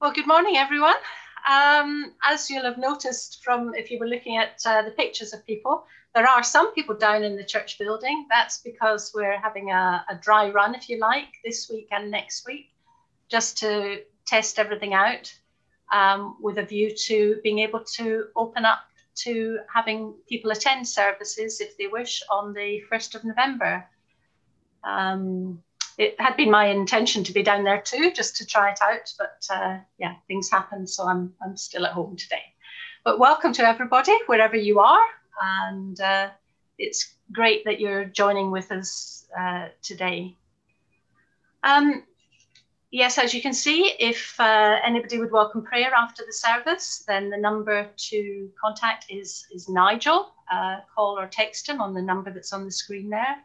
Well, good morning, everyone. As you'll have noticed from if you were looking at the pictures of people, there are some people down in the church building. That's because we're having a dry run, if you like, this week and next week, just to test everything out with a view to being able to open up to having people attend services if they wish on the 1st of November. It had been my intention to be down there too, just to try it out, but yeah, things happen, so I'm still at home today. But welcome to everybody, wherever you are, and it's great that you're joining with us today. Yes, as you can see, if anybody would welcome prayer after the service, then the number to contact is Nigel. Call or text him on the number that's on the screen there.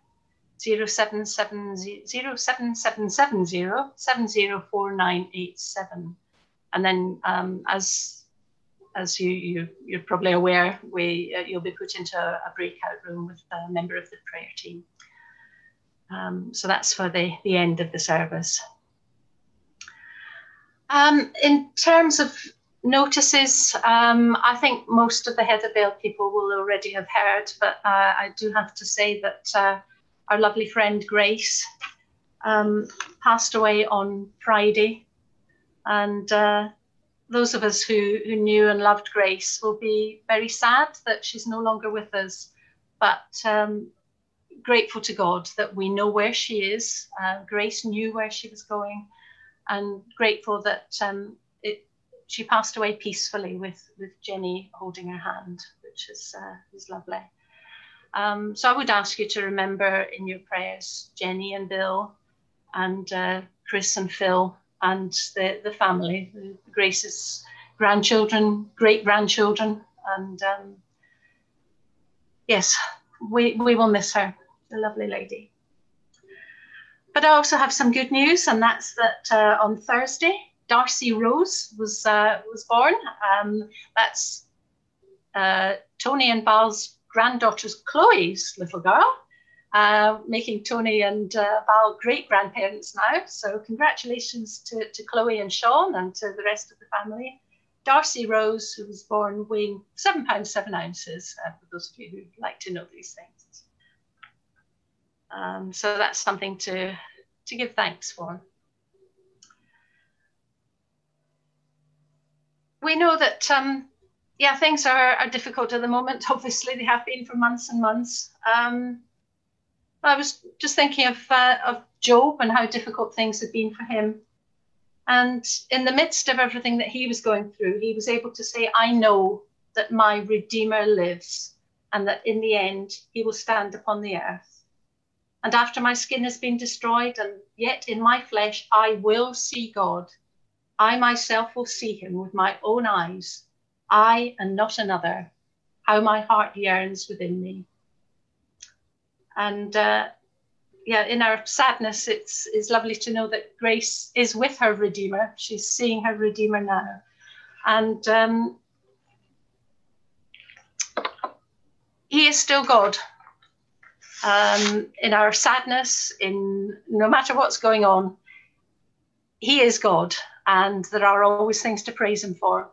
0770770704987, and then as you're probably aware, you'll be put into a breakout room with a member of the prayer team. So that's for the end of the service. In terms of notices, I think most of the Heathervale people will already have heard, but I do have to say that. Our lovely friend Grace passed away on Friday, and those of us who knew and loved Grace will be very sad that she's no longer with us, but grateful to God that we know where she is. Grace knew where she was going, and grateful that she passed away peacefully with Jenny holding her hand, which is lovely. So I would ask you to remember in your prayers Jenny and Bill, and Chris and Phil, and the family, Grace's grandchildren, great-grandchildren, and yes, we will miss her, the lovely lady. But I also have some good news, and that's that on Thursday, Darcy Rose was born. That's Tony and Val's granddaughter's Chloe's little girl, making Tony and Val great-grandparents now. So congratulations to Chloe and Sean and to the rest of the family. Darcy Rose, who was born weighing 7 pounds 7 ounces, for those of you who like to know these things. So that's something to give thanks for. We know that yeah, things are difficult at the moment. Obviously, they have been for months and months. I was just thinking of Job and how difficult things had been for him. And in the midst of everything that he was going through, he was able to say, I know that my Redeemer lives, and that in the end, he will stand upon the earth. And after my skin has been destroyed, and yet in my flesh, I will see God. I myself will see him with my own eyes. I and not another, how my heart yearns within me. And yeah, in our sadness, it's lovely to know that Grace is with her Redeemer. She's seeing her Redeemer now. And he is still God. In our sadness, in no matter what's going on, he is God. And there are always things to praise him for.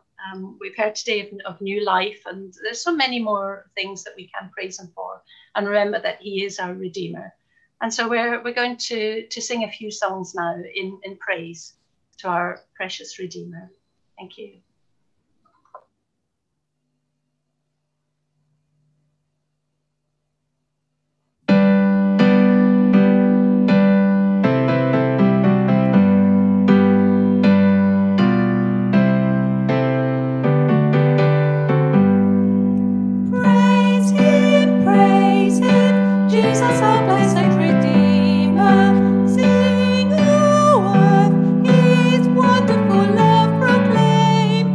We've heard today of new life, and there's so many more things that we can praise him for, and remember that he is our Redeemer. And so we're going to sing a few songs now in praise to our precious Redeemer. Thank you. Redeemer, sing, oh, of his wonderful love proclaim.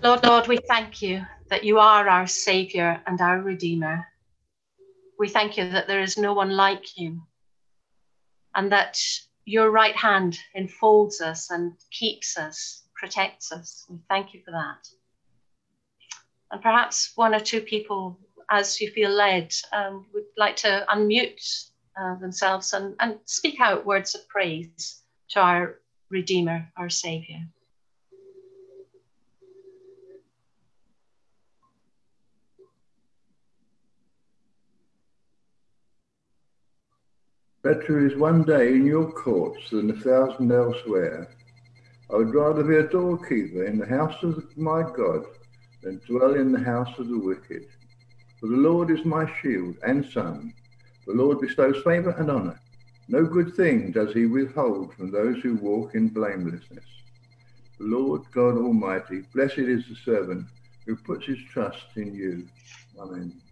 Lord, we thank you that you are our Saviour and our Redeemer. We thank you that there is no one like you, and that your right hand enfolds us and keeps us, protects us. We thank you for that. And perhaps one or two people, as you feel led, would like to unmute themselves and speak out words of praise to our Redeemer, our Saviour. Better is one day in your courts than 1,000 elsewhere. I would rather be a doorkeeper in the house of my God than dwell in the house of the wicked. For the Lord is my shield and sun. The Lord bestows favour and honour. No good thing does he withhold from those who walk in blamelessness. The Lord God Almighty, blessed is the servant who puts his trust in you. Amen.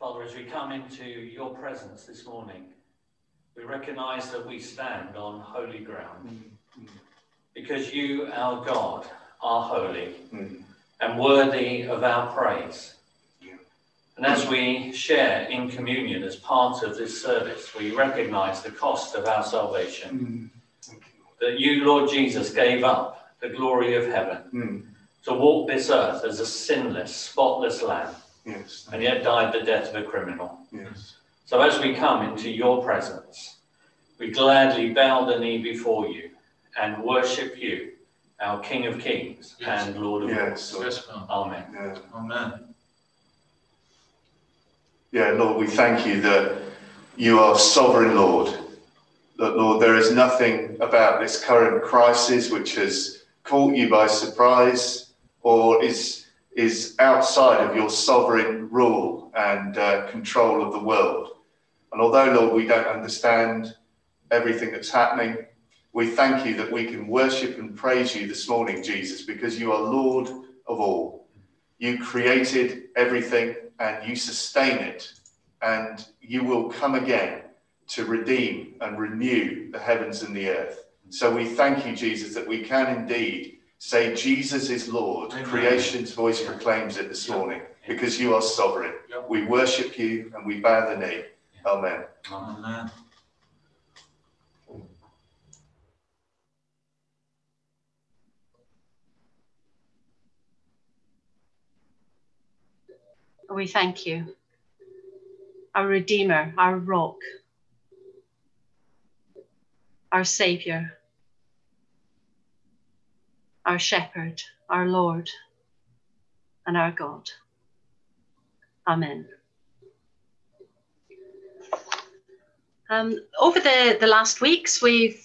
Father, as we come into your presence this morning, we recognise that we stand on holy ground, because you, our God, are holy and worthy of our praise. And as we share in communion as part of this service, we recognise the cost of our salvation, that you, Lord Jesus, gave up the glory of heaven to walk this earth as a sinless, spotless lamb. Yes. And yet died the death of a criminal. Yes. So as we come into your presence, we gladly bow the knee before you and worship you, our King of Kings, yes, and Lord of, yes, Lords. Yes. Amen. Yeah. Amen. Yeah, Lord, we thank you that you are sovereign, Lord. That, Lord, there is nothing about this current crisis which has caught you by surprise or is outside of your sovereign rule and control of the world. And although, Lord, we don't understand everything that's happening, we thank you that we can worship and praise you this morning, Jesus, because you are Lord of all. You created everything and you sustain it, and you will come again to redeem and renew the heavens and the earth. So we thank you, Jesus, that we can indeed say, Jesus is Lord. Amen. Creation's voice proclaims it this morning, because you are sovereign. Yep. We worship you and we bow the knee. Yep. Amen. Amen. We thank you, our Redeemer, our Rock, our Saviour, our Shepherd, our Lord, and our God. Amen. Over the last weeks, we've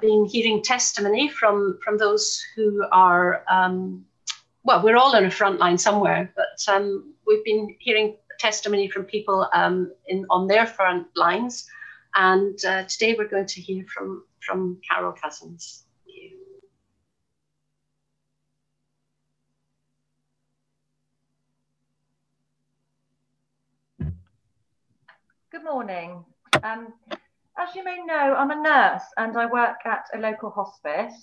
been hearing testimony from those who are, well, we're all on a front line somewhere, but we've been hearing testimony from people on their front lines. And today we're going to hear from Carol Cousins. Good morning. As you may know, I'm a nurse and I work at a local hospice,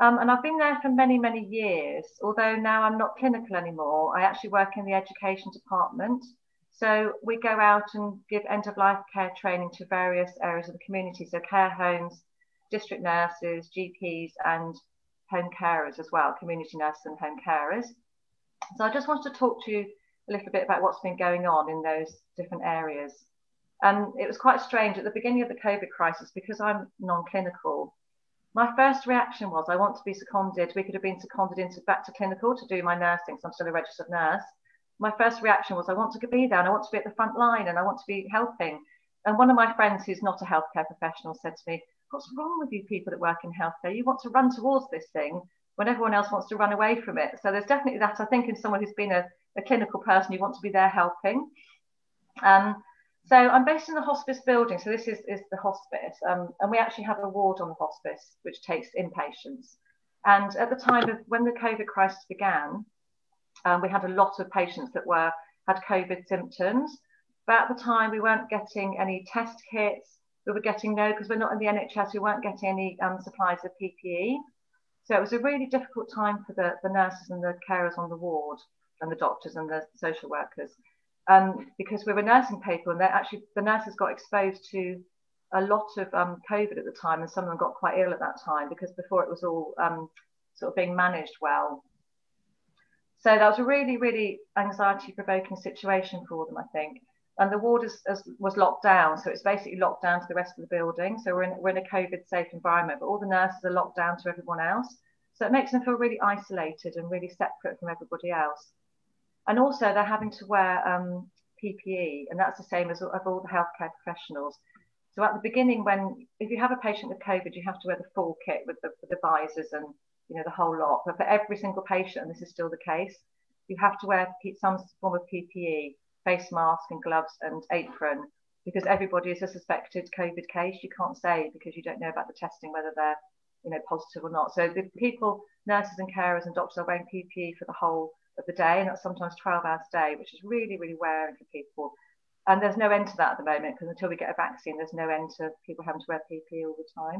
and I've been there for many, many years, although now I'm not clinical anymore. I actually work in the education department. So we go out and give end-of-life care training to various areas of the community, so care homes, district nurses, GPs and home carers as well, community nurses and home carers. So I just wanted to talk to you a little bit about what's been going on in those different areas. And it was quite strange at the beginning of the COVID crisis, because I'm non-clinical. My first reaction was, I want to be seconded. We could have been seconded back to clinical to do my nursing, because I'm still a registered nurse. My first reaction was, I want to be there and I want to be at the front line and I want to be helping. And one of my friends who's not a healthcare professional said to me, what's wrong with you people that work in healthcare? You want to run towards this thing when everyone else wants to run away from it. So there's definitely that, I think, in someone who's been a clinical person, you want to be there helping. So I'm based in the hospice building. So this is the hospice. And we actually have a ward on the hospice, which takes inpatients. And at the time of when the COVID crisis began, we had a lot of patients that had COVID symptoms. But at the time, we weren't getting any test kits. We were getting no, because we're not in the NHS, we weren't getting any supplies of PPE. So it was a really difficult time for the nurses and the carers on the ward and the doctors and the social workers, because we were nursing people, and the nurses got exposed to a lot of COVID at the time, and some of them got quite ill at that time, because before it was all sort of being managed well. So that was a really, really anxiety-provoking situation for them, I think. And the ward was locked down, so it's basically locked down to the rest of the building. So we're in a COVID-safe environment, but all the nurses are locked down to everyone else. So it makes them feel really isolated and really separate from everybody else. And also they're having to wear PPE, and that's the same as of all the healthcare professionals. So at the beginning, if you have a patient with COVID, you have to wear the full kit with the visors and the whole lot. But for every single patient, and this is still the case, you have to wear some form of PPE. Face mask and gloves and apron, because everybody is a suspected COVID case. You can't say, because you don't know about the testing whether they're positive or not. So the people, nurses and carers and doctors, are wearing PPE for the whole of the day, and that's sometimes 12 hours a day, which is really, really wearing for people. And there's no end to that at the moment, because until we get a vaccine, there's no end to people having to wear PPE all the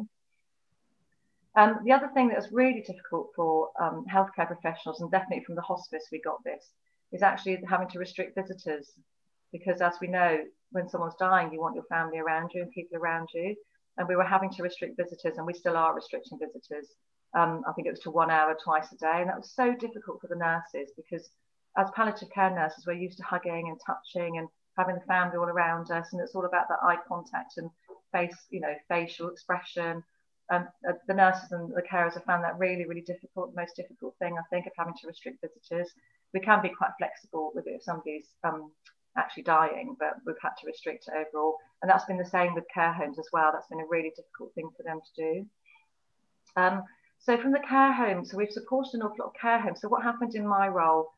time. The other thing that was really difficult for healthcare professionals, and definitely from the hospice we got this, is actually having to restrict visitors, because as we know, when someone's dying, you want your family around you and people around you. And we were having to restrict visitors, and we still are restricting visitors. I think it was to 1 hour twice a day. And that was so difficult for the nurses, because as palliative care nurses, we're used to hugging and touching and having the family all around us. And it's all about that eye contact and facial expression. The nurses and the carers have found that really, really difficult, the most difficult thing, I think, of having to restrict visitors. We can be quite flexible with it if somebody's actually dying, but we've had to restrict it overall. And that's been the same with care homes as well. That's been a really difficult thing for them to do. So from the care homes, so we've supported an awful lot of care homes. So what happened in my role,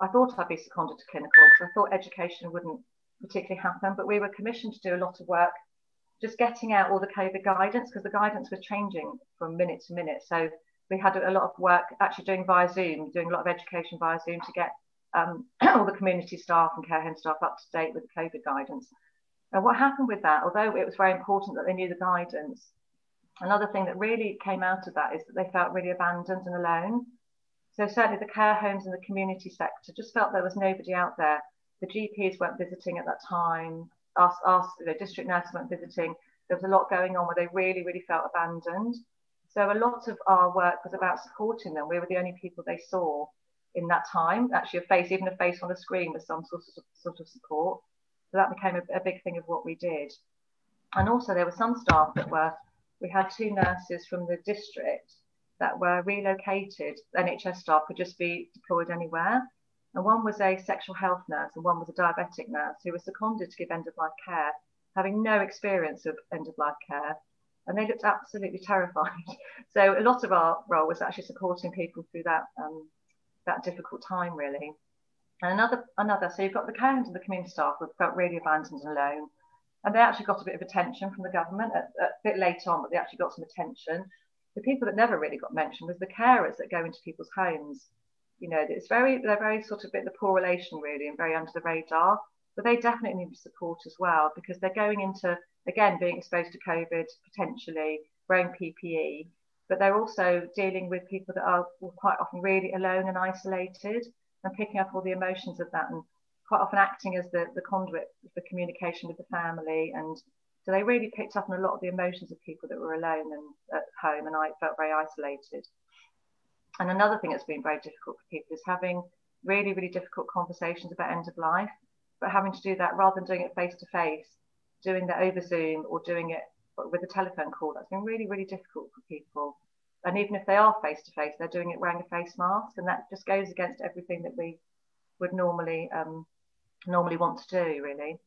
I thought I'd be seconded to clinical, because I thought education wouldn't particularly happen, but we were commissioned to do a lot of work just getting out all the COVID guidance, because the guidance was changing from minute to minute. So we had a lot of work actually doing a lot of education via Zoom to get all the community staff and care home staff up to date with the COVID guidance. And what happened with that, although it was very important that they knew the guidance, another thing that really came out of that is that they felt really abandoned and alone. So certainly the care homes and the community sector just felt there was nobody out there. The GPs weren't visiting at that time. The district nurses weren't visiting. There was a lot going on where they really, really felt abandoned. So a lot of our work was about supporting them. We were the only people they saw in that time. Actually, even a face on a screen was some sort of support. So that became a big thing of what we did. And also there were some staff we had two nurses from the district that were relocated. NHS staff could just be deployed anywhere. And one was a sexual health nurse and one was a diabetic nurse who was seconded to give end-of-life care, having no experience of end-of-life care. And they looked absolutely terrified. So a lot of our role was actually supporting people through that difficult time, really. And so you've got the care homes and the community staff who felt really abandoned and alone. And they actually got a bit of attention from the government a bit later on, but they actually got some attention. The people that never really got mentioned was the carers that go into people's homes. They're very sort of bit the poor relation, really, and very under the radar. But they definitely need support as well, because they're going into, again, being exposed to COVID, potentially wearing PPE, but they're also dealing with people that are quite often really alone and isolated, and picking up all the emotions of that, and quite often acting as the conduit for communication with the family. And so they really picked up on a lot of the emotions of people that were alone and at home, and I felt very isolated. And another thing that's been very difficult for people is having really, really difficult conversations about end of life, but having to do that rather than doing it face to face, doing that over Zoom or doing it with a telephone call. That's been really, really difficult for people. And even if they are face to face, they're doing it wearing a face mask, and that just goes against everything that we would normally want to do, really.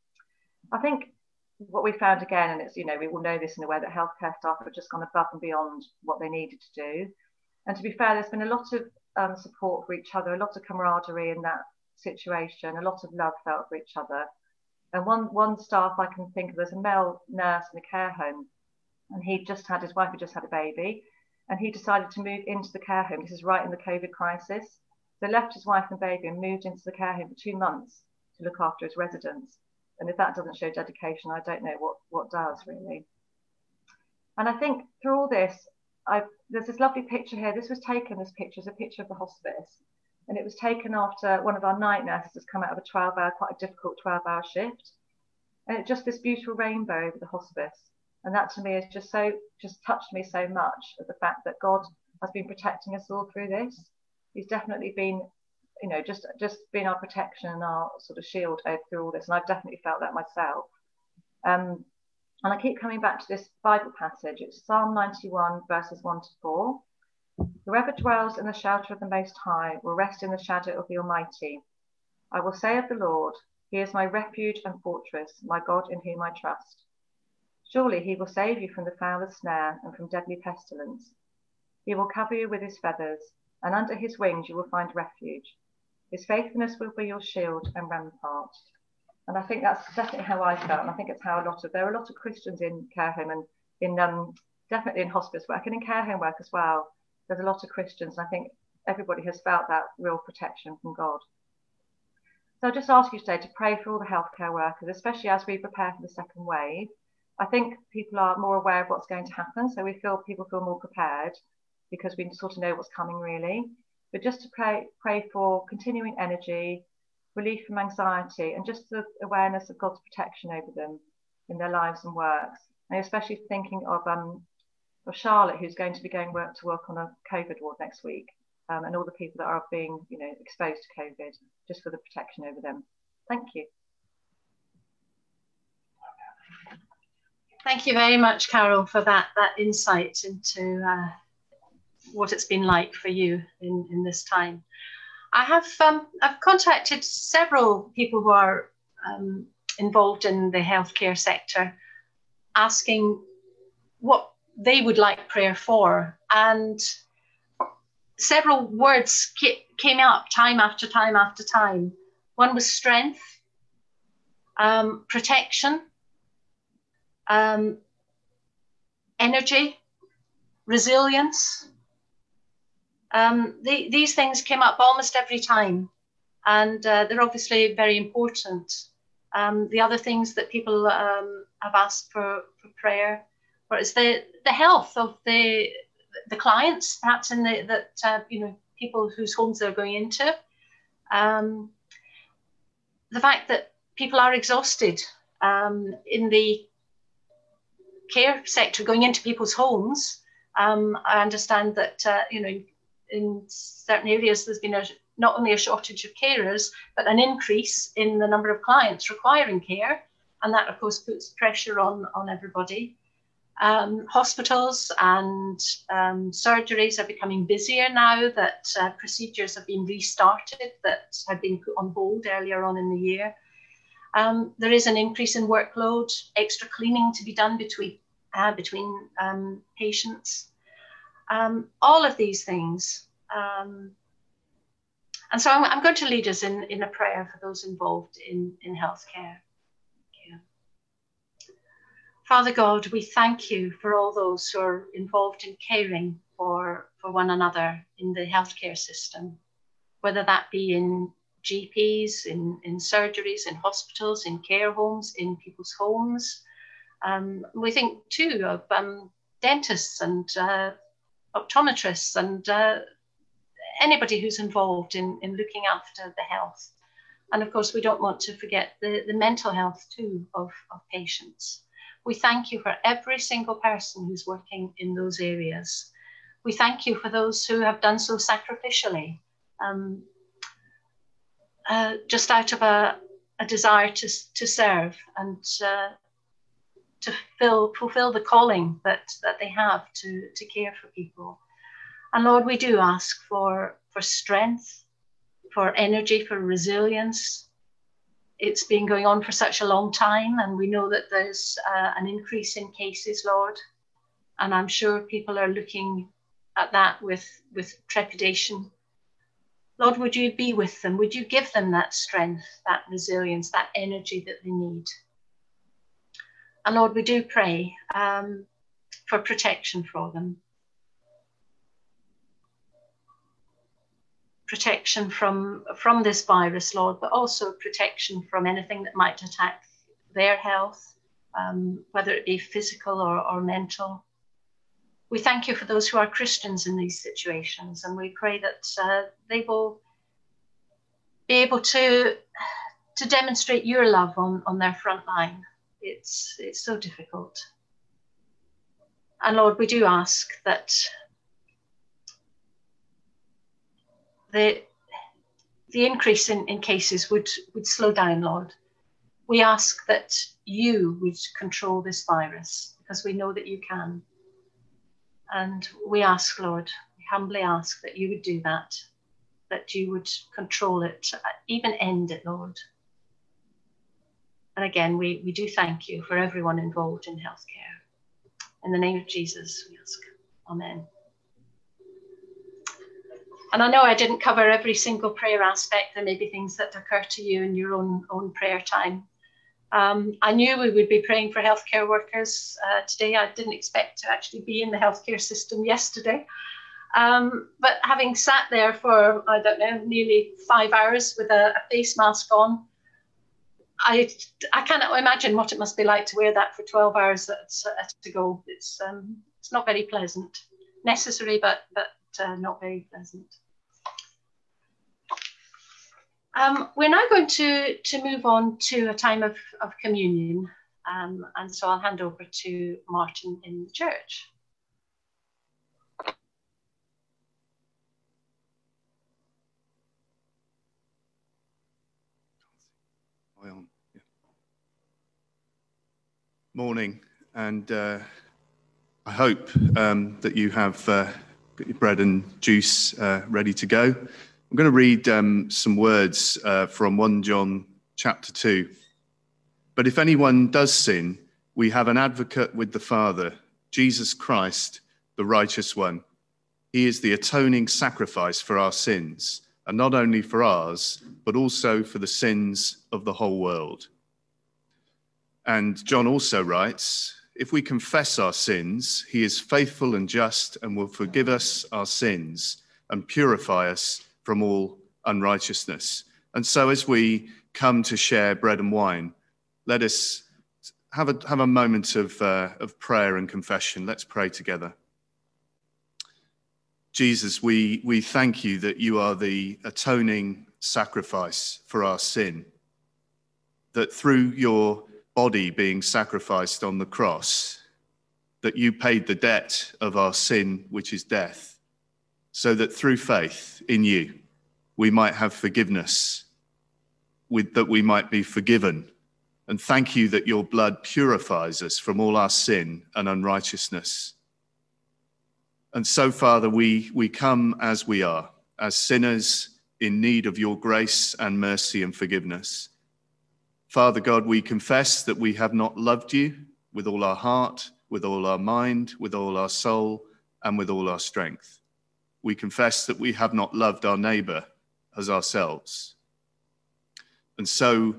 I think what we found again, and it's we will know this in the way that healthcare staff have just gone above and beyond what they needed to do. And to be fair, there's been a lot of support for each other, a lot of camaraderie in that situation, a lot of love felt for each other. And one staff I can think of, there's a male nurse in a care home, and his wife had just had a baby, and he decided to move into the care home. This is right in the COVID crisis. So left his wife and baby and moved into the care home for 2 months to look after his residents. And if that doesn't show dedication, I don't know what does, really. And I think through all this, there's this lovely picture here. This picture is a picture of the hospice. And it was taken after one of our night nurses has come out of a quite a difficult 12-hour shift. And it's just this beautiful rainbow over the hospice. And that to me has just touched me so much, of the fact that God has been protecting us all through this. He's definitely been, you know, just been our protection and our sort of shield through all this. And I've definitely felt that myself. And I keep coming back to this Bible passage. It's Psalm 91, verses 1 to 4. Whoever dwells in the shelter of the Most High will rest in the shadow of the Almighty. I will say of the Lord, He is my refuge and fortress, my God in whom I trust. Surely He will save you from the fowler's snare and from deadly pestilence. He will cover you with His feathers, and under His wings you will find refuge. His faithfulness will be your shield and rampart. And I think that's definitely how I felt, and I think it's how there are a lot of Christians in care home and definitely in hospice work and in care home work as well. There's a lot of Christians, and I think everybody has felt that real protection from God. So I just ask you today to pray for all the healthcare workers, especially as we prepare for the second wave. I think people are more aware of what's going to happen, so people feel more prepared because we sort of know what's coming, really. But just to pray for continuing energy, relief from anxiety, and just the awareness of God's protection over them in their lives and works. And especially thinking of Charlotte, who's going to be going to work on a COVID ward next week, and all the people that are being, you know, exposed to COVID, just for the protection over them. Thank you. Thank you very much, Carol, for that insight into what it's been like for you in this time. I have I've contacted several people who are involved in the healthcare sector, asking what they would like prayer for, and several words came up time after time after time. One was strength, protection, energy, resilience. These things came up almost every time, and they're obviously very important. The other things that people have asked for prayer, or it's the health of the clients, perhaps you know, people whose homes they're going into, the fact that people are exhausted in the care sector, going into people's homes. I understand that you know, in certain areas there's been not only a shortage of carers, but an increase in the number of clients requiring care, and that of course puts pressure on everybody. Hospitals and surgeries are becoming busier now that procedures have been restarted that had been put on hold earlier on in the year. There is an increase in workload, extra cleaning to be done between patients. All of these things. And so I'm going to lead us in a prayer for those involved in healthcare. Father God, we thank you for all those who are involved in caring for one another in the healthcare system, whether that be in GPs, in surgeries, in hospitals, in care homes, in people's homes. We think too of dentists and optometrists and anybody who's involved in looking after the health. And of course, we don't want to forget the mental health too of patients. We thank you for every single person who's working in those areas. We thank you for those who have done so sacrificially, just out of a desire to serve and to fulfill the calling that they have to care for people. And Lord, we do ask for strength, for energy, for resilience. It's been going on for such a long time, and we know that there's an increase in cases, Lord. And I'm sure people are looking at that with trepidation. Lord, would you be with them? Would you give them that strength, that resilience, that energy that they need? And Lord, we do pray for protection for them. Protection from this virus, Lord, but also protection from anything that might attack their health, whether it be physical or mental. We thank you for those who are Christians in these situations, and we pray that they will be able to demonstrate your love on their front line. It's so difficult. And Lord, we do ask that the increase in cases would slow down, Lord. We ask that you would control this virus, because we know that you can. And we ask, Lord, we humbly ask that you would do that, that you would control it, even end it, Lord. And again, we do thank you for everyone involved in healthcare. In the name of Jesus, we ask. Amen. And I know I didn't cover every single prayer aspect. There may be things that occur to you in your own prayer time. I knew we would be praying for healthcare workers today. I didn't expect to actually be in the healthcare system yesterday. But having sat there for, I don't know, nearly 5 hours with a face mask on, I cannot imagine what it must be like to wear that for 12 hours to go. It's not very pleasant. Necessary, but not very pleasant. We're now going to move on to a time of communion, and so I'll hand over to Martin in the church. Morning, and I hope that you have got your bread and juice ready to go. I'm going to read some words from 1 John chapter 2. But if anyone does sin, we have an advocate with the Father, Jesus Christ, the righteous one. He is the atoning sacrifice for our sins, and not only for ours, but also for the sins of the whole world. And John also writes, if we confess our sins, he is faithful and just and will forgive us our sins and purify us from all unrighteousness. And so as we come to share bread and wine, let us have a moment of prayer and confession. Let's pray together. Jesus, we thank you that you are the atoning sacrifice for our sin, that through your body being sacrificed on the cross, that you paid the debt of our sin, which is death, so that through faith in you, we might have forgiveness, that we might be forgiven. And thank you that your blood purifies us from all our sin and unrighteousness. And so, Father, we come as we are, as sinners in need of your grace and mercy and forgiveness. Father God, we confess that we have not loved you with all our heart, with all our mind, with all our soul, and with all our strength. We confess that we have not loved our neighbour as ourselves. And so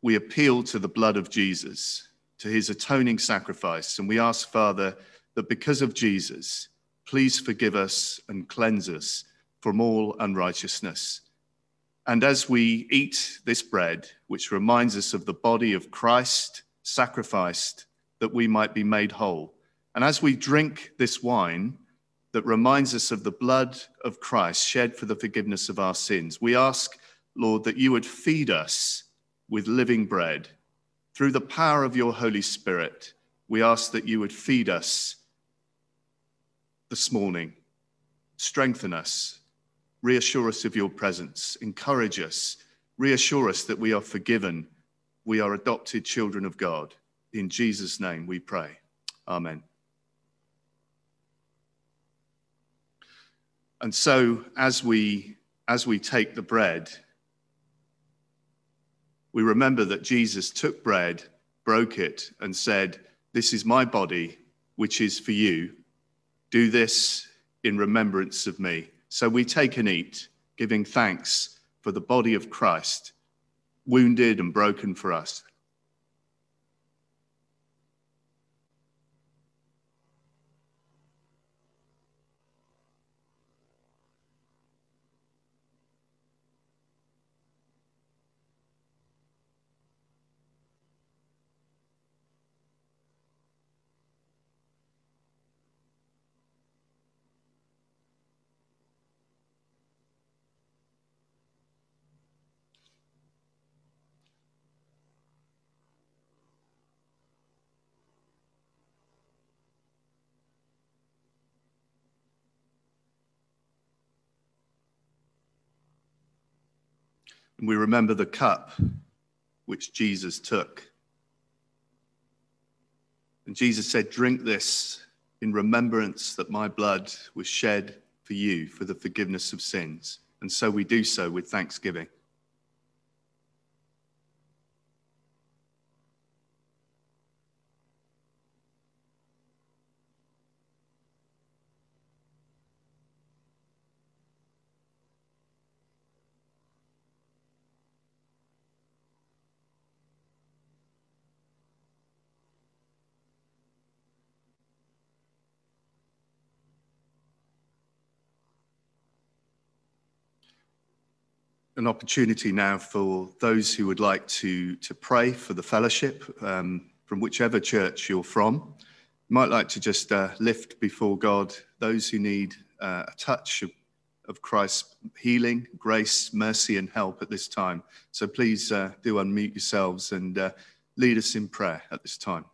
we appeal to the blood of Jesus, to his atoning sacrifice. And we ask, Father, that because of Jesus, please forgive us and cleanse us from all unrighteousness. And as we eat this bread, which reminds us of the body of Christ sacrificed, that we might be made whole. And as we drink this wine, that reminds us of the blood of Christ shed for the forgiveness of our sins. We ask, Lord, that you would feed us with living bread. Through the power of your Holy Spirit, we ask that you would feed us this morning, strengthen us, reassure us of your presence, encourage us, reassure us that we are forgiven, we are adopted children of God. In Jesus' name we pray. Amen. And so as we take the bread, we remember that Jesus took bread, broke it, and said, this is my body, which is for you. Do this in remembrance of me. So we take and eat, giving thanks for the body of Christ, wounded and broken for us. We remember the cup which Jesus took. And Jesus said, drink this in remembrance that my blood was shed for you for the forgiveness of sins. And so we do so with thanksgiving. An opportunity now for those who would like to pray for the fellowship from whichever church you're from. You might like to just lift before God those who need a touch of Christ's healing, grace, mercy and help at this time. So please do unmute yourselves and lead us in prayer at this time.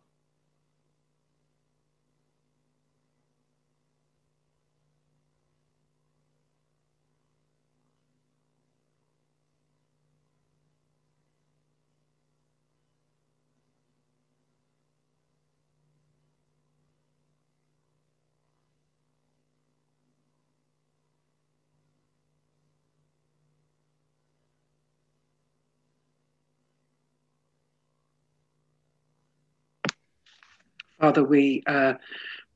Father, we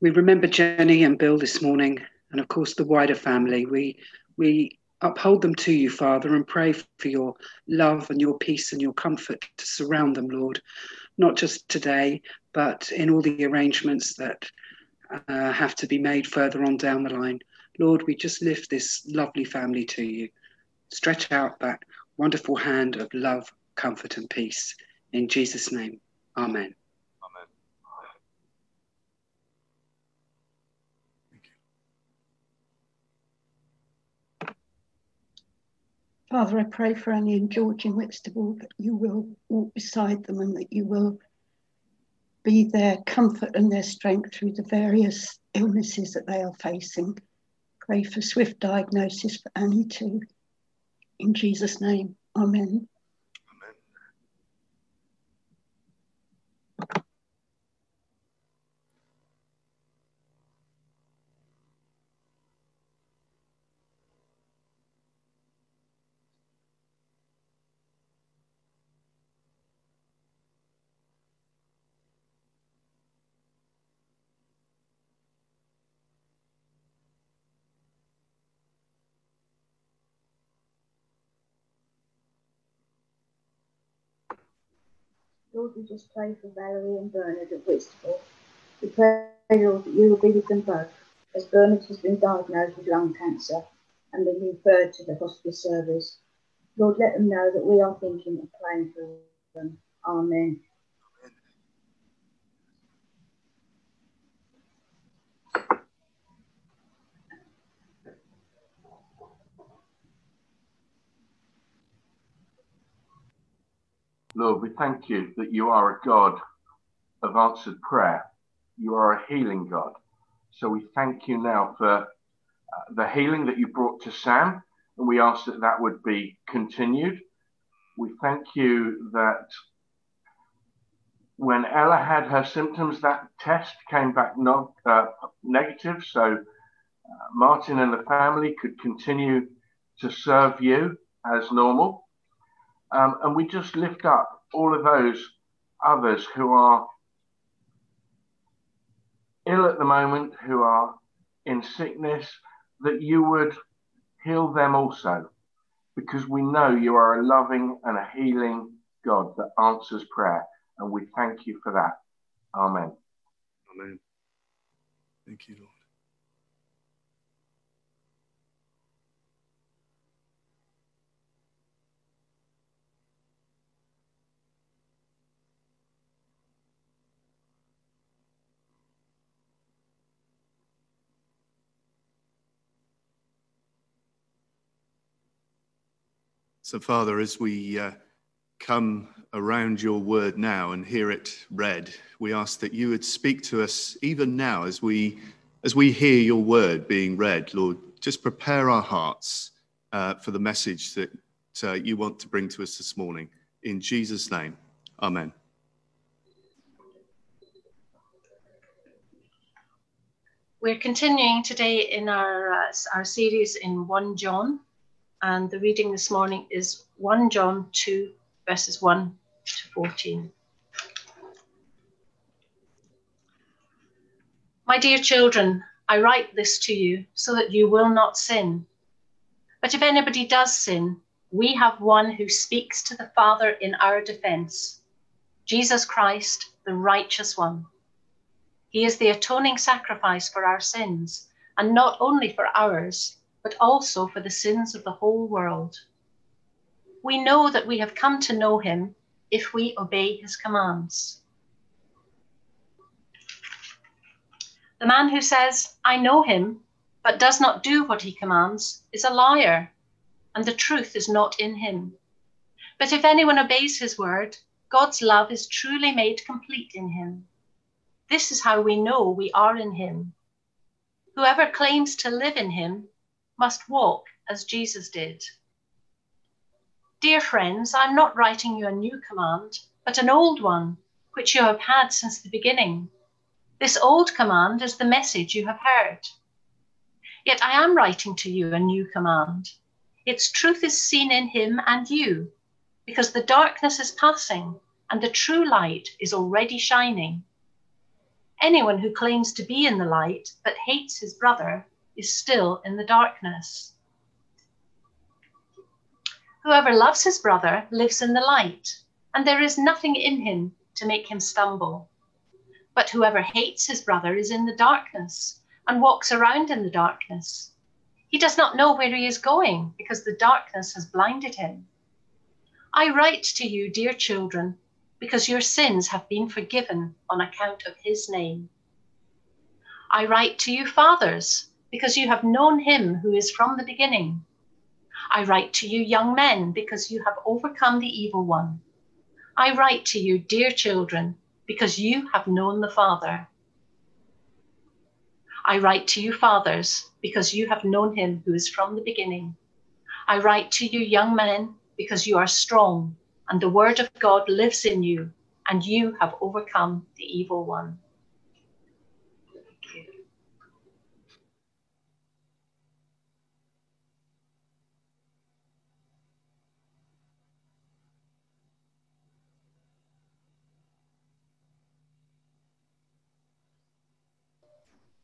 remember Jenny and Bill this morning, and of course the wider family. We uphold them to you, Father, and pray for your love and your peace and your comfort to surround them, Lord, not just today, but in all the arrangements that have to be made further on down the line. Lord, we just lift this lovely family to you. Stretch out that wonderful hand of love, comfort and peace. In Jesus' name, amen. Father, I pray for Annie and George in Whitstable that you will walk beside them and that you will be their comfort and their strength through the various illnesses that they are facing. Pray for swift diagnosis for Annie too. In Jesus' name, amen. Amen. Lord, we just pray for Valerie and Bernard at Whitstable. We pray, Lord, that you will be with them both, as Bernard has been diagnosed with lung cancer and been referred to the hospice service. Lord, let them know that we are thinking and praying for them. Amen. Lord, we thank you that you are a God of answered prayer. You are a healing God. So we thank you now for the healing that you brought to Sam, and we ask that that would be continued. We thank you that when Ella had her symptoms, that test came back negative, so Martin and the family could continue to serve you as normal. And we just lift up all of those others who are ill at the moment, who are in sickness, that you would heal them also. because we know you are a loving and a healing God that answers prayer. And we thank you for that. Amen. Amen. Thank you, Lord. So, Father, as we come around your word now and hear it read, we ask that you would speak to us even now as we hear your word being read. Lord, just prepare our hearts for the message that you want to bring to us this morning. In Jesus' name, amen. We're continuing today in our series in 1 John. And the reading this morning is 1 John 2, verses 1 to 14. My dear children, I write this to you so that you will not sin. But if anybody does sin, we have one who speaks to the Father in our defense, Jesus Christ, the righteous one. He is the atoning sacrifice for our sins, and not only for ours, but also for the sins of the whole world. We know that we have come to know him if we obey his commands. The man who says, I know him, but does not do what he commands, is a liar, and the truth is not in him. But if anyone obeys his word, God's love is truly made complete in him. This is how we know we are in him. Whoever claims to live in him must walk as Jesus did. Dear friends, I'm not writing you a new command, but an old one, which you have had since the beginning. This old command is the message you have heard. Yet I am writing to you a new command. Its truth is seen in him and you, because the darkness is passing and the true light is already shining. Anyone who claims to be in the light but hates his brother is still in the darkness. Whoever loves his brother lives in the light, and there is nothing in him to make him stumble. But whoever hates his brother is in the darkness and walks around in the darkness. He does not know where he is going because the darkness has blinded him. I write to you, dear children, because your sins have been forgiven on account of his name. I write to you, fathers, because you have known him who is from the beginning. I write to you, young men, because you have overcome the evil one. I write to you, dear children, because you have known the Father. I write to you, fathers, because you have known him who is from the beginning. I write to you, young men, because you are strong, and the word of God lives in you, and you have overcome the evil one.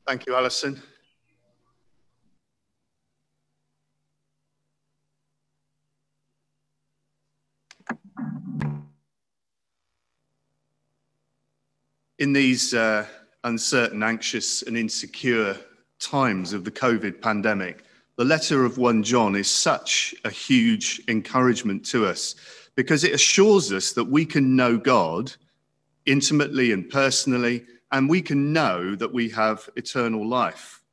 Thank you, Alison. In these uncertain, anxious, and insecure times of the COVID pandemic, the letter of 1 John is such a huge encouragement to us because it assures us that we can know God intimately and personally, and we can know that we have eternal life.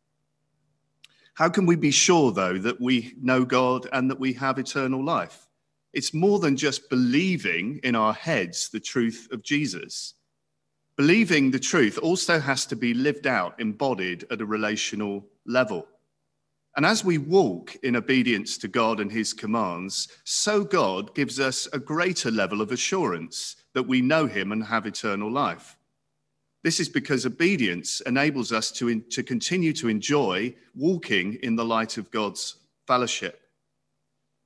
How can we be sure, though, that we know God and that we have eternal life? It's more than just believing in our heads the truth of Jesus. Believing the truth also has to be lived out, embodied at a relational level. And as we walk in obedience to God and his commands, so God gives us a greater level of assurance that we know him and have eternal life. This is because obedience enables us to continue to enjoy walking in the light of God's fellowship.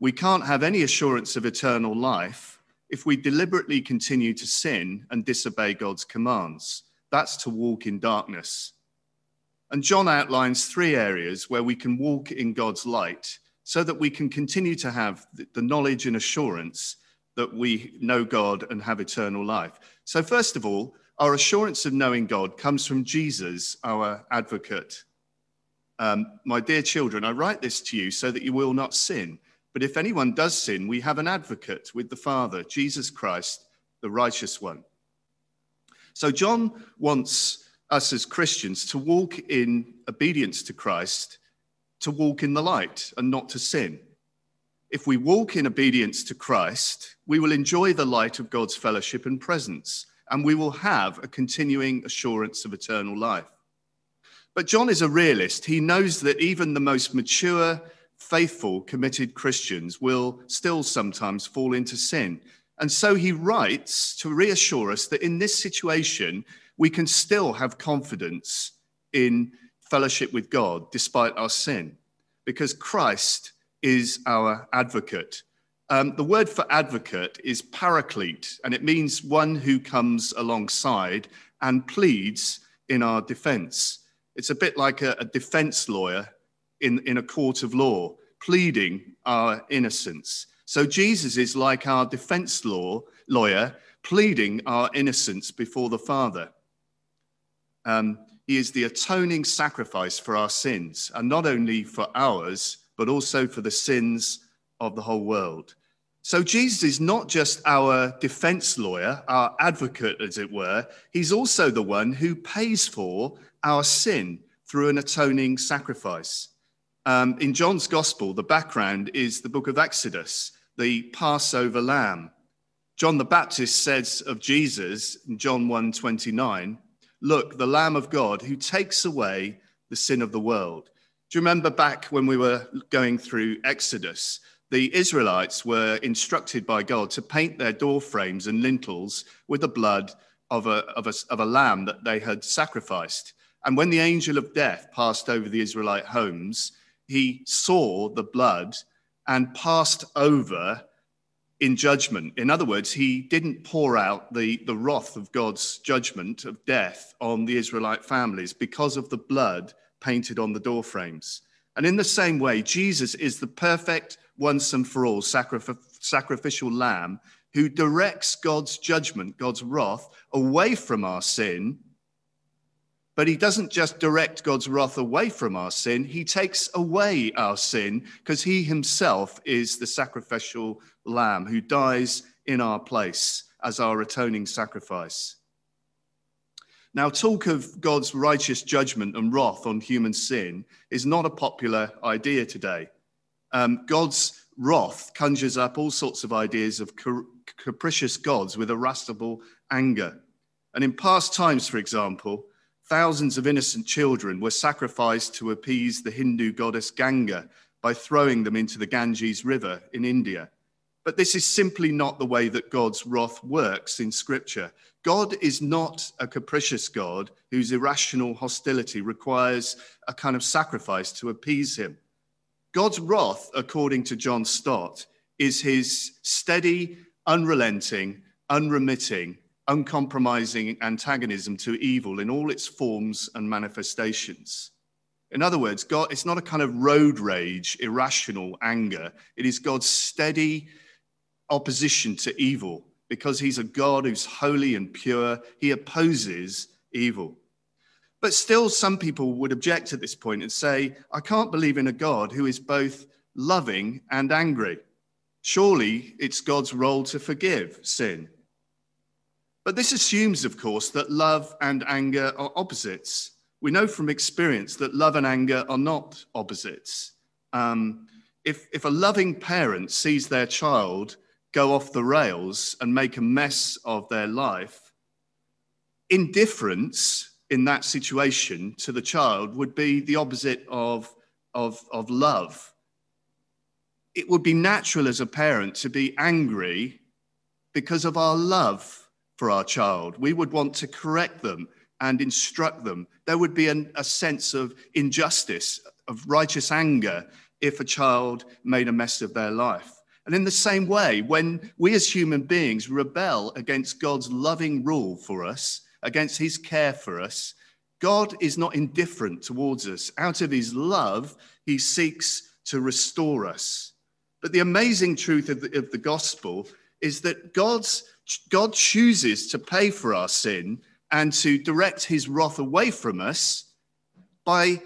We can't have any assurance of eternal life if we deliberately continue to sin and disobey God's commands. That's to walk in darkness. And John outlines three areas where we can walk in God's light so that we can continue to have the knowledge and assurance that we know God and have eternal life. So first of all, our assurance of knowing God comes from Jesus, our advocate. My dear children, I write this to you so that you will not sin. But if anyone does sin, we have an advocate with the Father, Jesus Christ, the righteous one. So John wants us as Christians to walk in obedience to Christ, to walk in the light and not to sin. If we walk in obedience to Christ, we will enjoy the light of God's fellowship and presence, and we will have a continuing assurance of eternal life. But John is a realist. He knows that even the most mature, faithful, committed Christians will still sometimes fall into sin. And so he writes to reassure us that in this situation, we can still have confidence in fellowship with God despite our sin, because Christ is our advocate. The word for advocate is paraclete, and it means one who comes alongside and pleads in our defense. It's a bit like a defense lawyer in a court of law, pleading our innocence. So Jesus is like our defense lawyer, pleading our innocence before the Father. He is the atoning sacrifice for our sins, and not only for ours, but also for the sins of the whole world. So Jesus is not just our defense lawyer, our advocate, as it were. He's also the one who pays for our sin through an atoning sacrifice. In John's gospel, the background is the book of Exodus, the Passover lamb. John the Baptist says of Jesus in John 1:29, "Look, the Lamb of God who takes away the sin of the world." Do you remember back when we were going through Exodus? The Israelites were instructed by God to paint their door frames and lintels with the blood of a lamb that they had sacrificed. And when the angel of death passed over the Israelite homes, he saw the blood and passed over in judgment. In other words, he didn't pour out the wrath of God's judgment of death on the Israelite families because of the blood painted on the door frames. And in the same way, Jesus is the perfect, once and for all, sacrificial lamb who directs God's judgment, God's wrath, away from our sin. But he doesn't just direct God's wrath away from our sin. He takes away our sin because he himself is the sacrificial lamb who dies in our place as our atoning sacrifice. Now, talk of God's righteous judgment and wrath on human sin is not a popular idea today. God's wrath conjures up all sorts of ideas of capricious gods with irascible anger. And in past times, for example, thousands of innocent children were sacrificed to appease the Hindu goddess Ganga by throwing them into the Ganges River in India. But this is simply not the way that God's wrath works in Scripture. God is not a capricious God whose irrational hostility requires a kind of sacrifice to appease him. God's wrath, according to John Stott, is his steady, unrelenting, unremitting, uncompromising antagonism to evil in all its forms and manifestations. In other words, God, it's not a kind of road rage, irrational anger. It is God's steady opposition to evil because he's a God who's holy and pure. He opposes evil. But still, some people would object at this point and say, I can't believe in a God who is both loving and angry. Surely it's God's role to forgive sin. But this assumes, of course, that love and anger are opposites. We know from experience that love and anger are not opposites. If a loving parent sees their child go off the rails and make a mess of their life, indifference in that situation to the child would be the opposite of love. It would be natural as a parent to be angry because of our love for our child. We would want to correct them and instruct them. There would be a sense of injustice, of righteous anger, if a child made a mess of their life. And in the same way, when we as human beings rebel against God's loving rule for us, against his care for us, God is not indifferent towards us. Out of his love, he seeks to restore us. But the amazing truth of the gospel is that God chooses to pay for our sin and to direct his wrath away from us by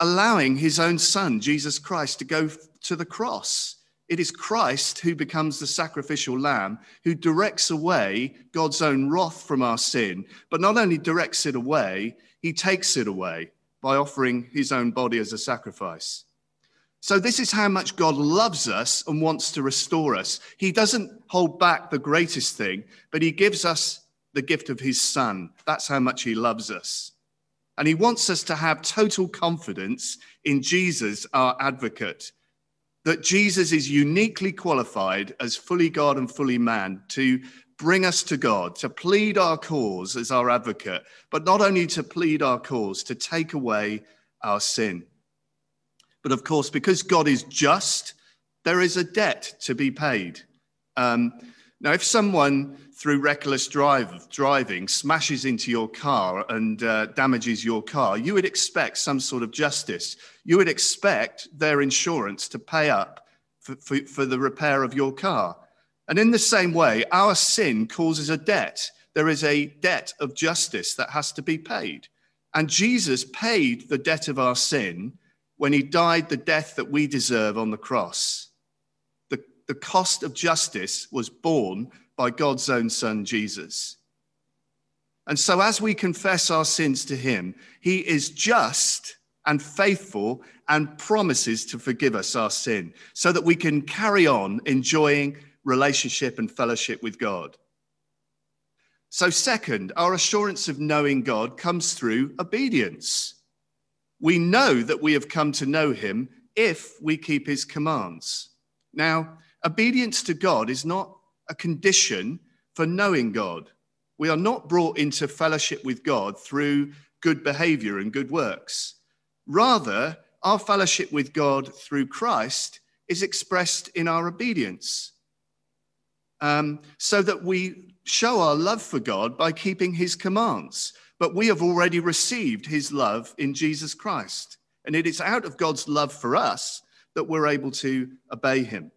allowing his own son, Jesus Christ, to go to the cross. It is Christ who becomes the sacrificial lamb, who directs away God's own wrath from our sin, but not only directs it away, he takes it away by offering his own body as a sacrifice. So this is how much God loves us and wants to restore us. He doesn't hold back the greatest thing, but he gives us the gift of his son. That's how much he loves us. And he wants us to have total confidence in Jesus, our advocate, that Jesus is uniquely qualified as fully God and fully man to bring us to God, to plead our cause as our advocate, but not only to plead our cause, to take away our sin. But of course, because God is just, there is a debt to be paid. Now, if someone through reckless driving smashes into your car and damages your car, you would expect some sort of justice. You would expect their insurance to pay up for the repair of your car. And in the same way, our sin causes a debt. There is a debt of justice that has to be paid. And Jesus paid the debt of our sin when he died the death that we deserve on the cross. The cost of justice was borne by God's own son, Jesus. And so as we confess our sins to him, he is just and faithful and promises to forgive us our sin so that we can carry on enjoying relationship and fellowship with God. So second, our assurance of knowing God comes through obedience. We know that we have come to know him if we keep his commands. Now, obedience to God is not a condition for knowing God. We are not brought into fellowship with God through good behavior and good works. Rather, our fellowship with God through Christ is expressed in our obedience, so that we show our love for God by keeping his commands. But we have already received his love in Jesus Christ. And it is out of God's love for us that we're able to obey him.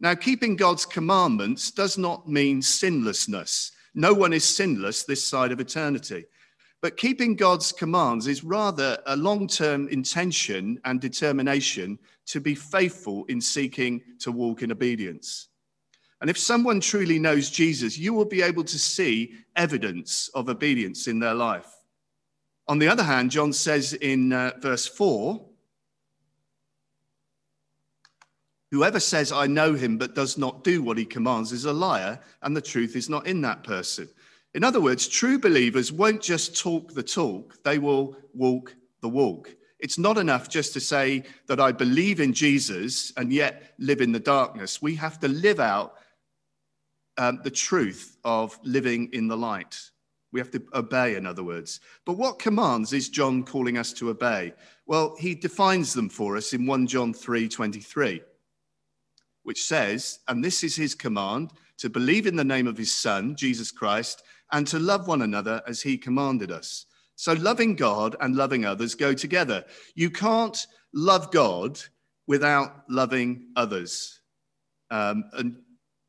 Now, keeping God's commandments does not mean sinlessness. No one is sinless this side of eternity. But keeping God's commands is rather a long-term intention and determination to be faithful in seeking to walk in obedience. And if someone truly knows Jesus, you will be able to see evidence of obedience in their life. On the other hand, John says in verse 4, "Whoever says, 'I know him,' but does not do what he commands is a liar, and the truth is not in that person." In other words, true believers won't just talk the talk, they will walk the walk. It's not enough just to say that I believe in Jesus and yet live in the darkness. We have to live out the truth of living in the light. We have to obey, in other words. But what commands is John calling us to obey? Well, he defines them for us in 1 John 3:23. Which says, and this is his command, to believe in the name of his son, Jesus Christ, and to love one another as he commanded us. So loving God and loving others go together. You can't love God without loving others. And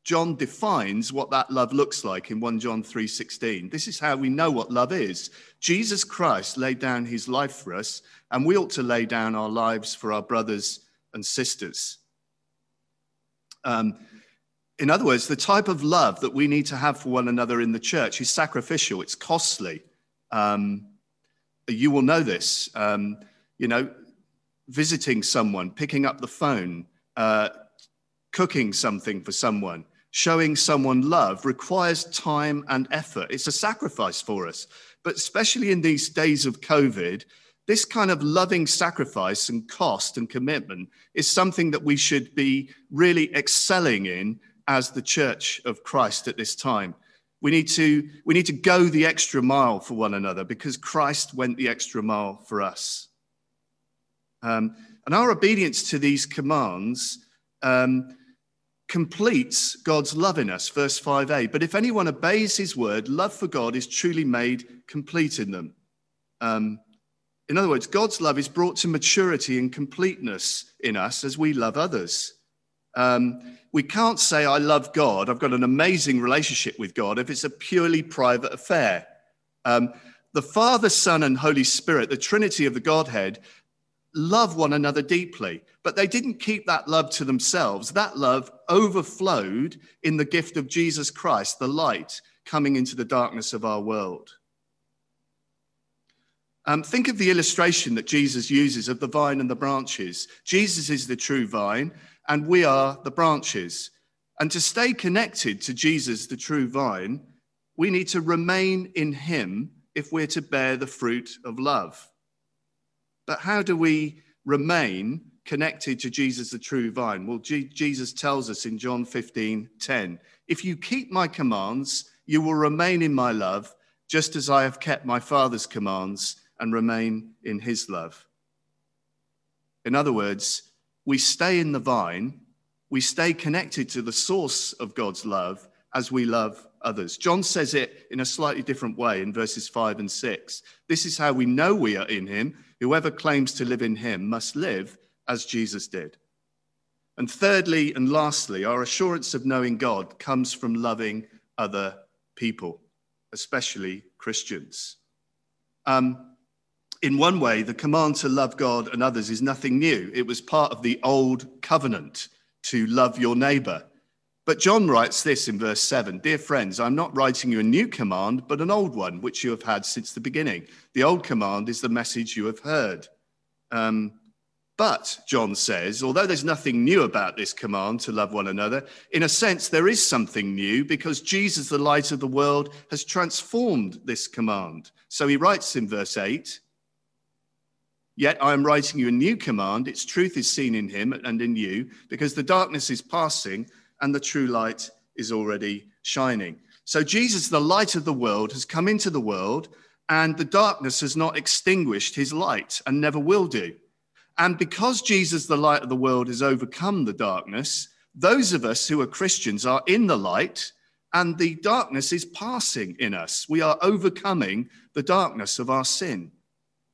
John defines what that love looks like in 1 John 3:16. This is how we know what love is. Jesus Christ laid down his life for us, and we ought to lay down our lives for our brothers and sisters. In other words, the type of love that we need to have for one another in the church is sacrificial. It's costly. You will know this. Visiting someone, picking up the phone, cooking something for someone, showing someone love requires time and effort. It's a sacrifice for us. But especially in these days of COVID, this kind of loving sacrifice and cost and commitment is something that we should be really excelling in as the church of Christ at this time. We need to go the extra mile for one another because Christ went the extra mile for us. And our obedience to these commands completes God's love in us, verse 5a. But if anyone obeys his word, love for God is truly made complete in them. In other words, God's love is brought to maturity and completeness in us as we love others. We can't say, I love God, I've got an amazing relationship with God, if it's a purely private affair. The Father, Son, and Holy Spirit, the Trinity of the Godhead, love one another deeply, but they didn't keep that love to themselves. That love overflowed in the gift of Jesus Christ, the light coming into the darkness of our world. Think of the illustration that Jesus uses of the vine and the branches. Jesus is the true vine, and we are the branches. And to stay connected to Jesus, the true vine, we need to remain in him if we're to bear the fruit of love. But how do we remain connected to Jesus, the true vine? Well, Jesus tells us in John 15:10, if you keep my commands, you will remain in my love, just as I have kept my Father's commands and remain in his love. In other words, we stay in the vine, we stay connected to the source of God's love as we love others. John says it in a slightly different way in verses 5 and 6. This is how we know we are in him. Whoever claims to live in him must live as Jesus did. And thirdly and lastly, our assurance of knowing God comes from loving other people, especially Christians. In one way, the command to love God and others is nothing new. It was part of the old covenant to love your neighbor. But John writes this in verse 7, dear friends, I'm not writing you a new command, but an old one, which you have had since the beginning. The old command is the message you have heard. But, John says, although there's nothing new about this command to love one another, in a sense, there is something new because Jesus, the light of the world, has transformed this command. So he writes in verse 8, yet I am writing you a new command. Its truth is seen in him and in you because the darkness is passing and the true light is already shining. So Jesus, the light of the world, has come into the world and the darkness has not extinguished his light and never will do. And because Jesus, the light of the world, has overcome the darkness, those of us who are Christians are in the light and the darkness is passing in us. We are overcoming the darkness of our sin.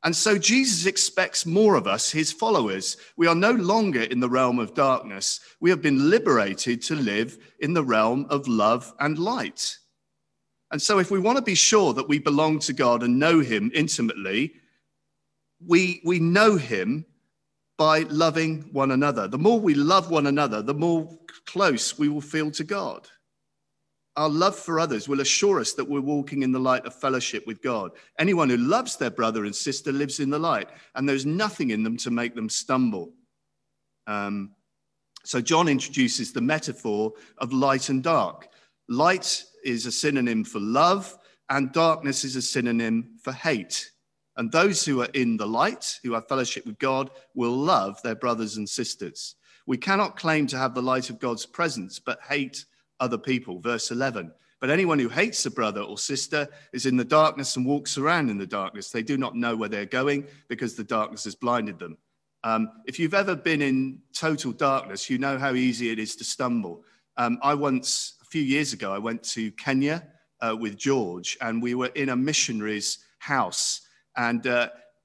And so Jesus expects more of us, his followers. We are no longer in the realm of darkness. We have been liberated to live in the realm of love and light. And so if we want to be sure that we belong to God and know him intimately, we know him by loving one another. The more we love one another, the more close we will feel to God. Our love for others will assure us that we're walking in the light of fellowship with God. Anyone who loves their brother and sister lives in the light, and there's nothing in them to make them stumble. So John introduces the metaphor of light and dark. Light is a synonym for love, and darkness is a synonym for hate. And those who are in the light, who have fellowship with God, will love their brothers and sisters. We cannot claim to have the light of God's presence, but hate other people. Verse 11, but anyone who hates a brother or sister is in the darkness and walks around in the darkness. They do not know where they're going because the darkness has blinded them. If you've ever been in total darkness, you know how easy it is to stumble. A few years ago, I went to Kenya with George, and we were in a missionary's house. And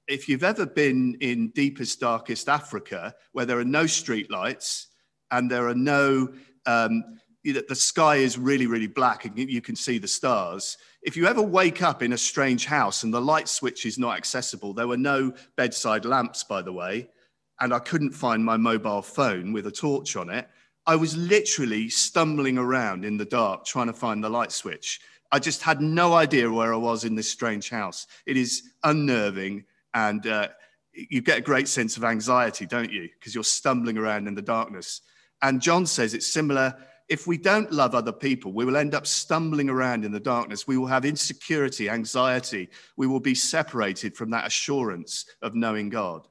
if you've ever been in deepest, darkest Africa, where there are no street lights and there are no, the sky is really, really black and you can see the stars. If you ever wake up in a strange house and the light switch is not accessible, there were no bedside lamps, by the way, and I couldn't find my mobile phone with a torch on it. I was literally stumbling around in the dark trying to find the light switch. I just had no idea where I was in this strange house. It is unnerving, and you get a great sense of anxiety, don't you? Because you're stumbling around in the darkness. And John says it's similar. If we don't love other people, we will end up stumbling around in the darkness. We will have insecurity, anxiety. We will be separated from that assurance of knowing God.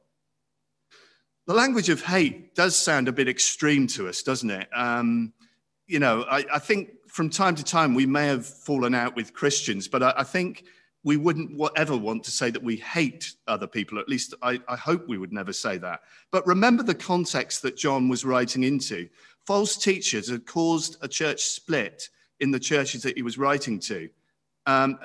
The language of hate does sound a bit extreme to us, doesn't it? I think from time to time, we may have fallen out with Christians, but I think we wouldn't ever want to say that we hate other people. At least I hope we would never say that. But remember the context that John was writing into. False teachers had caused a church split in the churches that he was writing to.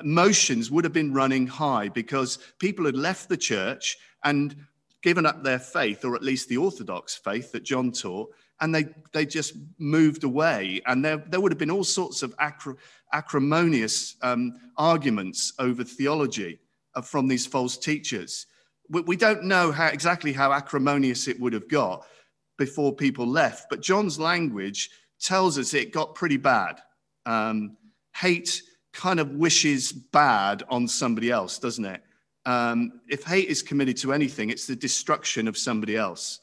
emotions would have been running high because people had left the church and given up their faith, or at least the Orthodox faith that John taught, and they just moved away. And there would have been all sorts of acrimonious arguments over theology from these false teachers. We don't know exactly how acrimonious it would have got before people left, but John's language tells us it got pretty bad. Hate kind of wishes bad on somebody else, doesn't it? If hate is committed to anything, it's the destruction of somebody else.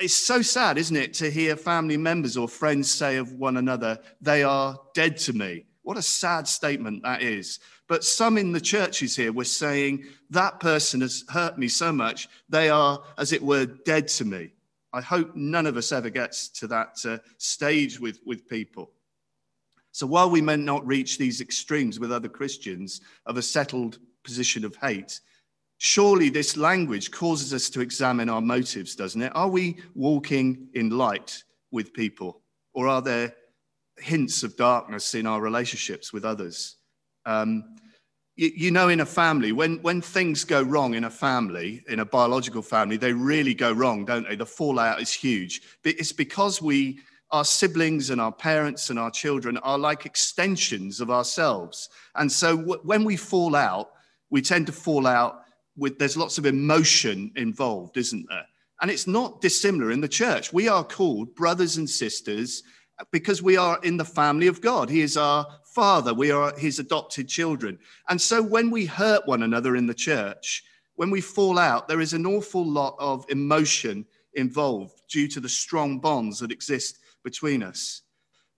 It's so sad, isn't it, to hear family members or friends say of one another, they are dead to me. What a sad statement that is. But some in the churches here were saying, that person has hurt me so much, they are, as it were, dead to me. I hope none of us ever gets to that stage with people. So while we may not reach these extremes with other Christians of a settled position of hate, surely this language causes us to examine our motives, doesn't it? Are we walking in light with people, or are there hints of darkness in our relationships with others? You know, in a family, when things go wrong in a family, in a biological family, they really go wrong, don't they? The fallout is huge. But it's because our siblings and our parents and our children are like extensions of ourselves. And so when we fall out, we tend to fall out with, there's lots of emotion involved, isn't there? And it's not dissimilar in the church. We are called brothers and sisters because we are in the family of God. He is our Father. We are his adopted children. And so when we hurt one another in the church, when we fall out, there is an awful lot of emotion involved due to the strong bonds that exist between us.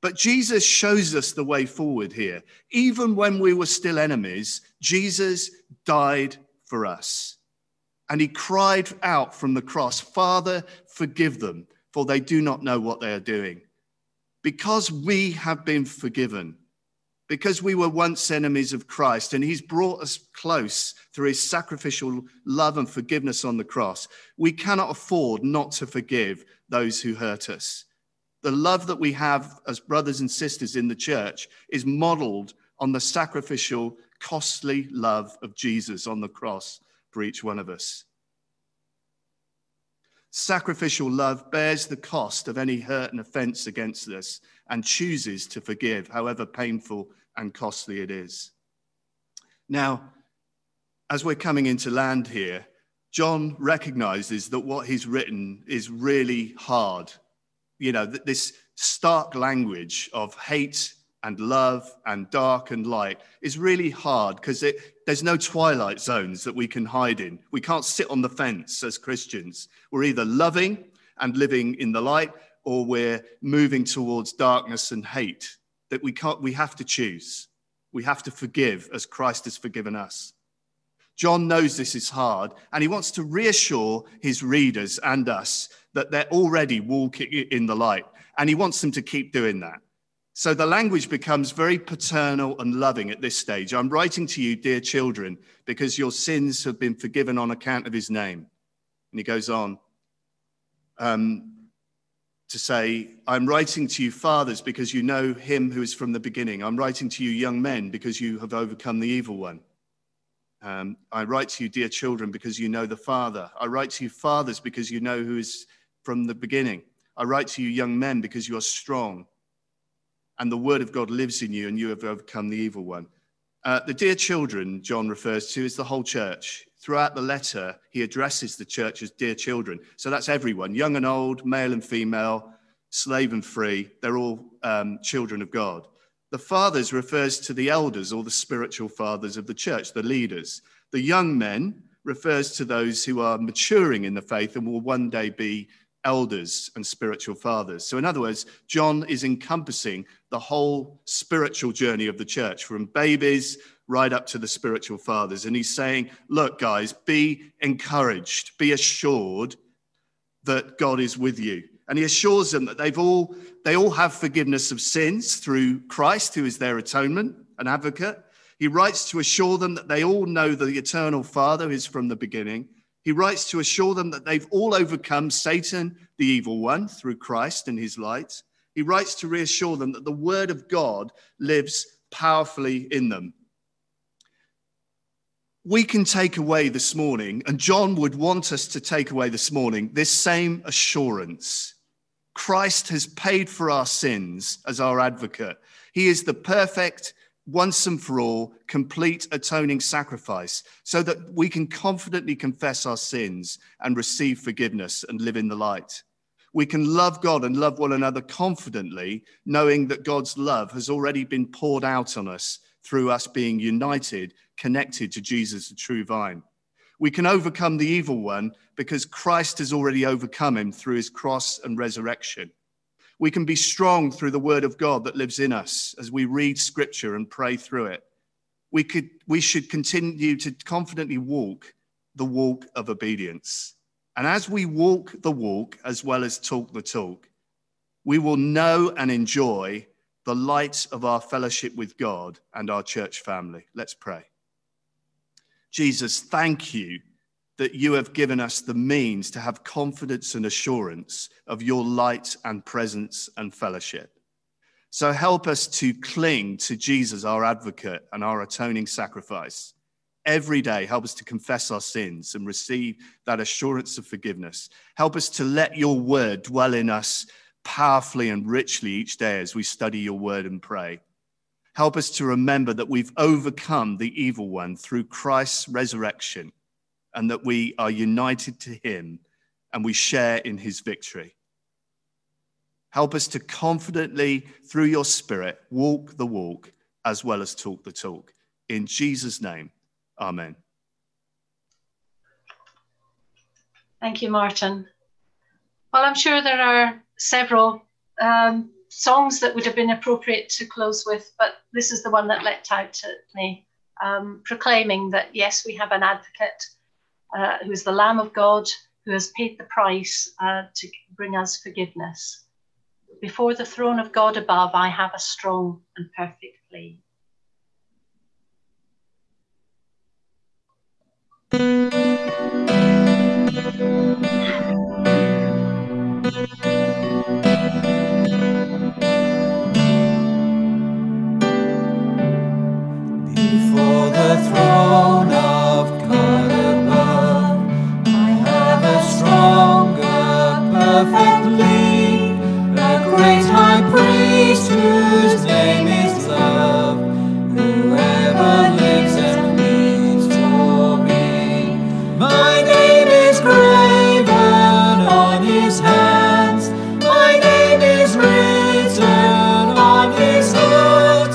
But Jesus shows us the way forward here. Even when we were still enemies, Jesus died for us. And he cried out from the cross, Father, forgive them, for they do not know what they are doing. Because we have been forgiven, because we were once enemies of Christ, and he's brought us close through his sacrificial love and forgiveness on the cross, we cannot afford not to forgive those who hurt us. The love that we have as brothers and sisters in the church is modeled on the sacrificial, costly love of Jesus on the cross for each one of us. Sacrificial love bears the cost of any hurt and offense against us and chooses to forgive, however painful and costly it is. Now, as we're coming into land here, John recognizes that what he's written is really hard. You know, this stark language of hate and love and dark and light is really hard because there's no twilight zones that we can hide in. We can't sit on the fence as Christians. We're either loving and living in the light, or we're moving towards darkness and hate. That we have to choose. We have to forgive as Christ has forgiven us. John knows this is hard, and he wants to reassure his readers and us that they're already walking in the light, and he wants them to keep doing that. So the language becomes very paternal and loving at this stage. I'm writing to you, dear children, because your sins have been forgiven on account of his name. And he goes on to say, I'm writing to you, fathers, because you know him who is from the beginning. I'm writing to you, young men, because you have overcome the evil one. I write to you, dear children, because you know the Father. I write to you, fathers, because you know who is from the beginning. I write to you, young men, because you are strong, and the word of God lives in you, and you have overcome the evil one. The dear children, John refers to, is the whole church. Throughout the letter, he addresses the church as dear children. So that's everyone, young and old, male and female, slave and free. They're all children of God. The fathers refers to the elders or the spiritual fathers of the church, the leaders. The young men refers to those who are maturing in the faith and will one day be elders and spiritual fathers. So in other words, John is encompassing the whole spiritual journey of the church from babies right up to the spiritual fathers. And he's saying, look, guys, be encouraged, be assured that God is with you. And he assures them that they all have forgiveness of sins through Christ, who is their atonement, an advocate. He writes to assure them that they all know the eternal Father who is from the beginning. He writes to assure them that they've all overcome Satan, the evil one, through Christ and his light. He writes to reassure them that the word of God lives powerfully in them. We can take away this morning, and John would want us to take away this morning, this same assurance. Christ has paid for our sins as our advocate. He is the perfect, once and for all, complete atoning sacrifice, so that we can confidently confess our sins and receive forgiveness and live in the light. We can love God and love one another confidently, knowing that God's love has already been poured out on us through us being united, connected to Jesus, the true vine. We can overcome the evil one because Christ has already overcome him through his cross and resurrection. We can be strong through the word of God that lives in us as we read scripture and pray through it. We should continue to confidently walk the walk of obedience. And as we walk the walk as well as talk the talk, we will know and enjoy the light of our fellowship with God and our church family. Let's pray. Jesus, thank you that you have given us the means to have confidence and assurance of your light and presence and fellowship. So help us to cling to Jesus, our advocate and our atoning sacrifice. Every day, help us to confess our sins and receive that assurance of forgiveness. Help us to let your word dwell in us powerfully and richly each day as we study your word and pray. Help us to remember that we've overcome the evil one through Christ's resurrection, and that we are united to him and we share in his victory. Help us to confidently, through your spirit, walk the walk as well as talk the talk. In Jesus' name, amen. Thank you, Martin. Well, I'm sure there are several songs that would have been appropriate to close with, but this is the one that leapt out at me, proclaiming that, yes, we have an advocate who is the Lamb of God, who has paid the price to bring us forgiveness. Before the throne of God above, I have a strong and perfect plea. Before the throne of God above, I have a stronger, perfect plea, a great high priest whose name is love, whoever lives and lives for me. My name is graven on his hands, my name is written on his heart. I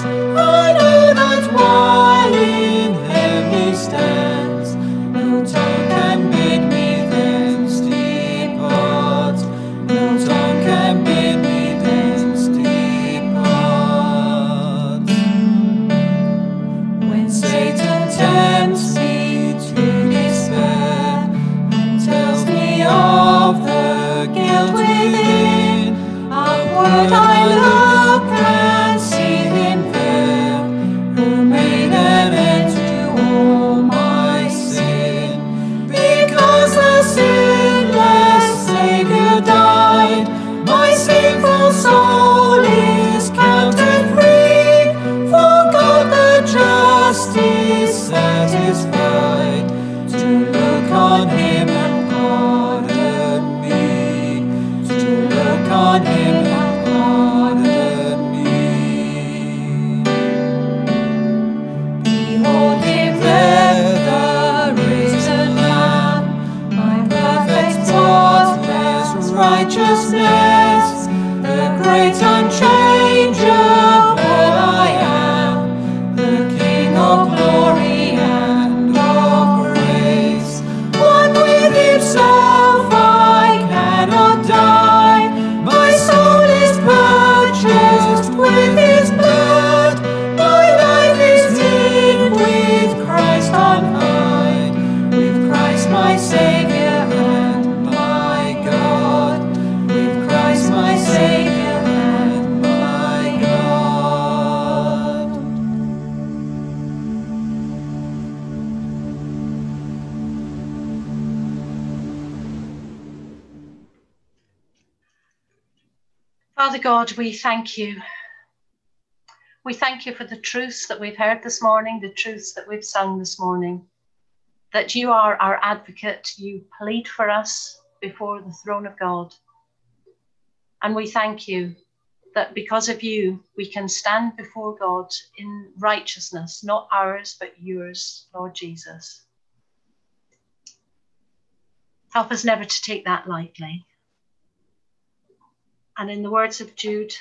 know that while in him he stands, no tongue can bid me thence depart, no tongue can bid me thence depart. When Satan tempts me to despair and tells me of the guilt within, upward I look and see him there, who made an end to all my sin. Because the sinless Saviour died, my sinful soul is counted free. For God the just is satisfied to look on him and pardon me, to look on him and pardon me. Behold him there, the risen Lamb, my perfect, faultless righteousness, the great unchangeable I am, the King of glory and of grace. One with himself I cannot die, my soul is purchased with his blood, my life is hid with Christ on high, with Christ my Saviour and my God, with Christ my Saviour and my God. Father God, we thank you. We thank you for the truths that we've heard this morning, the truths that we've sung this morning, that you are our advocate. You plead for us before the throne of God. And we thank you that because of you, we can stand before God in righteousness, not ours, but yours, Lord Jesus. Help us never to take that lightly. And in the words of Jude,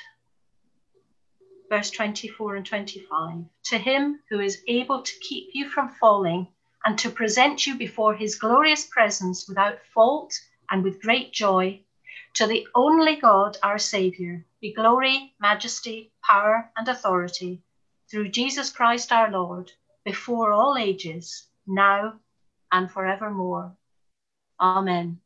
verse 24 and 25, to him who is able to keep you from falling and to present you before his glorious presence without fault and with great joy, to the only God, our Saviour, be glory, majesty, power, and authority through Jesus Christ our Lord, before all ages, now and forevermore. Amen.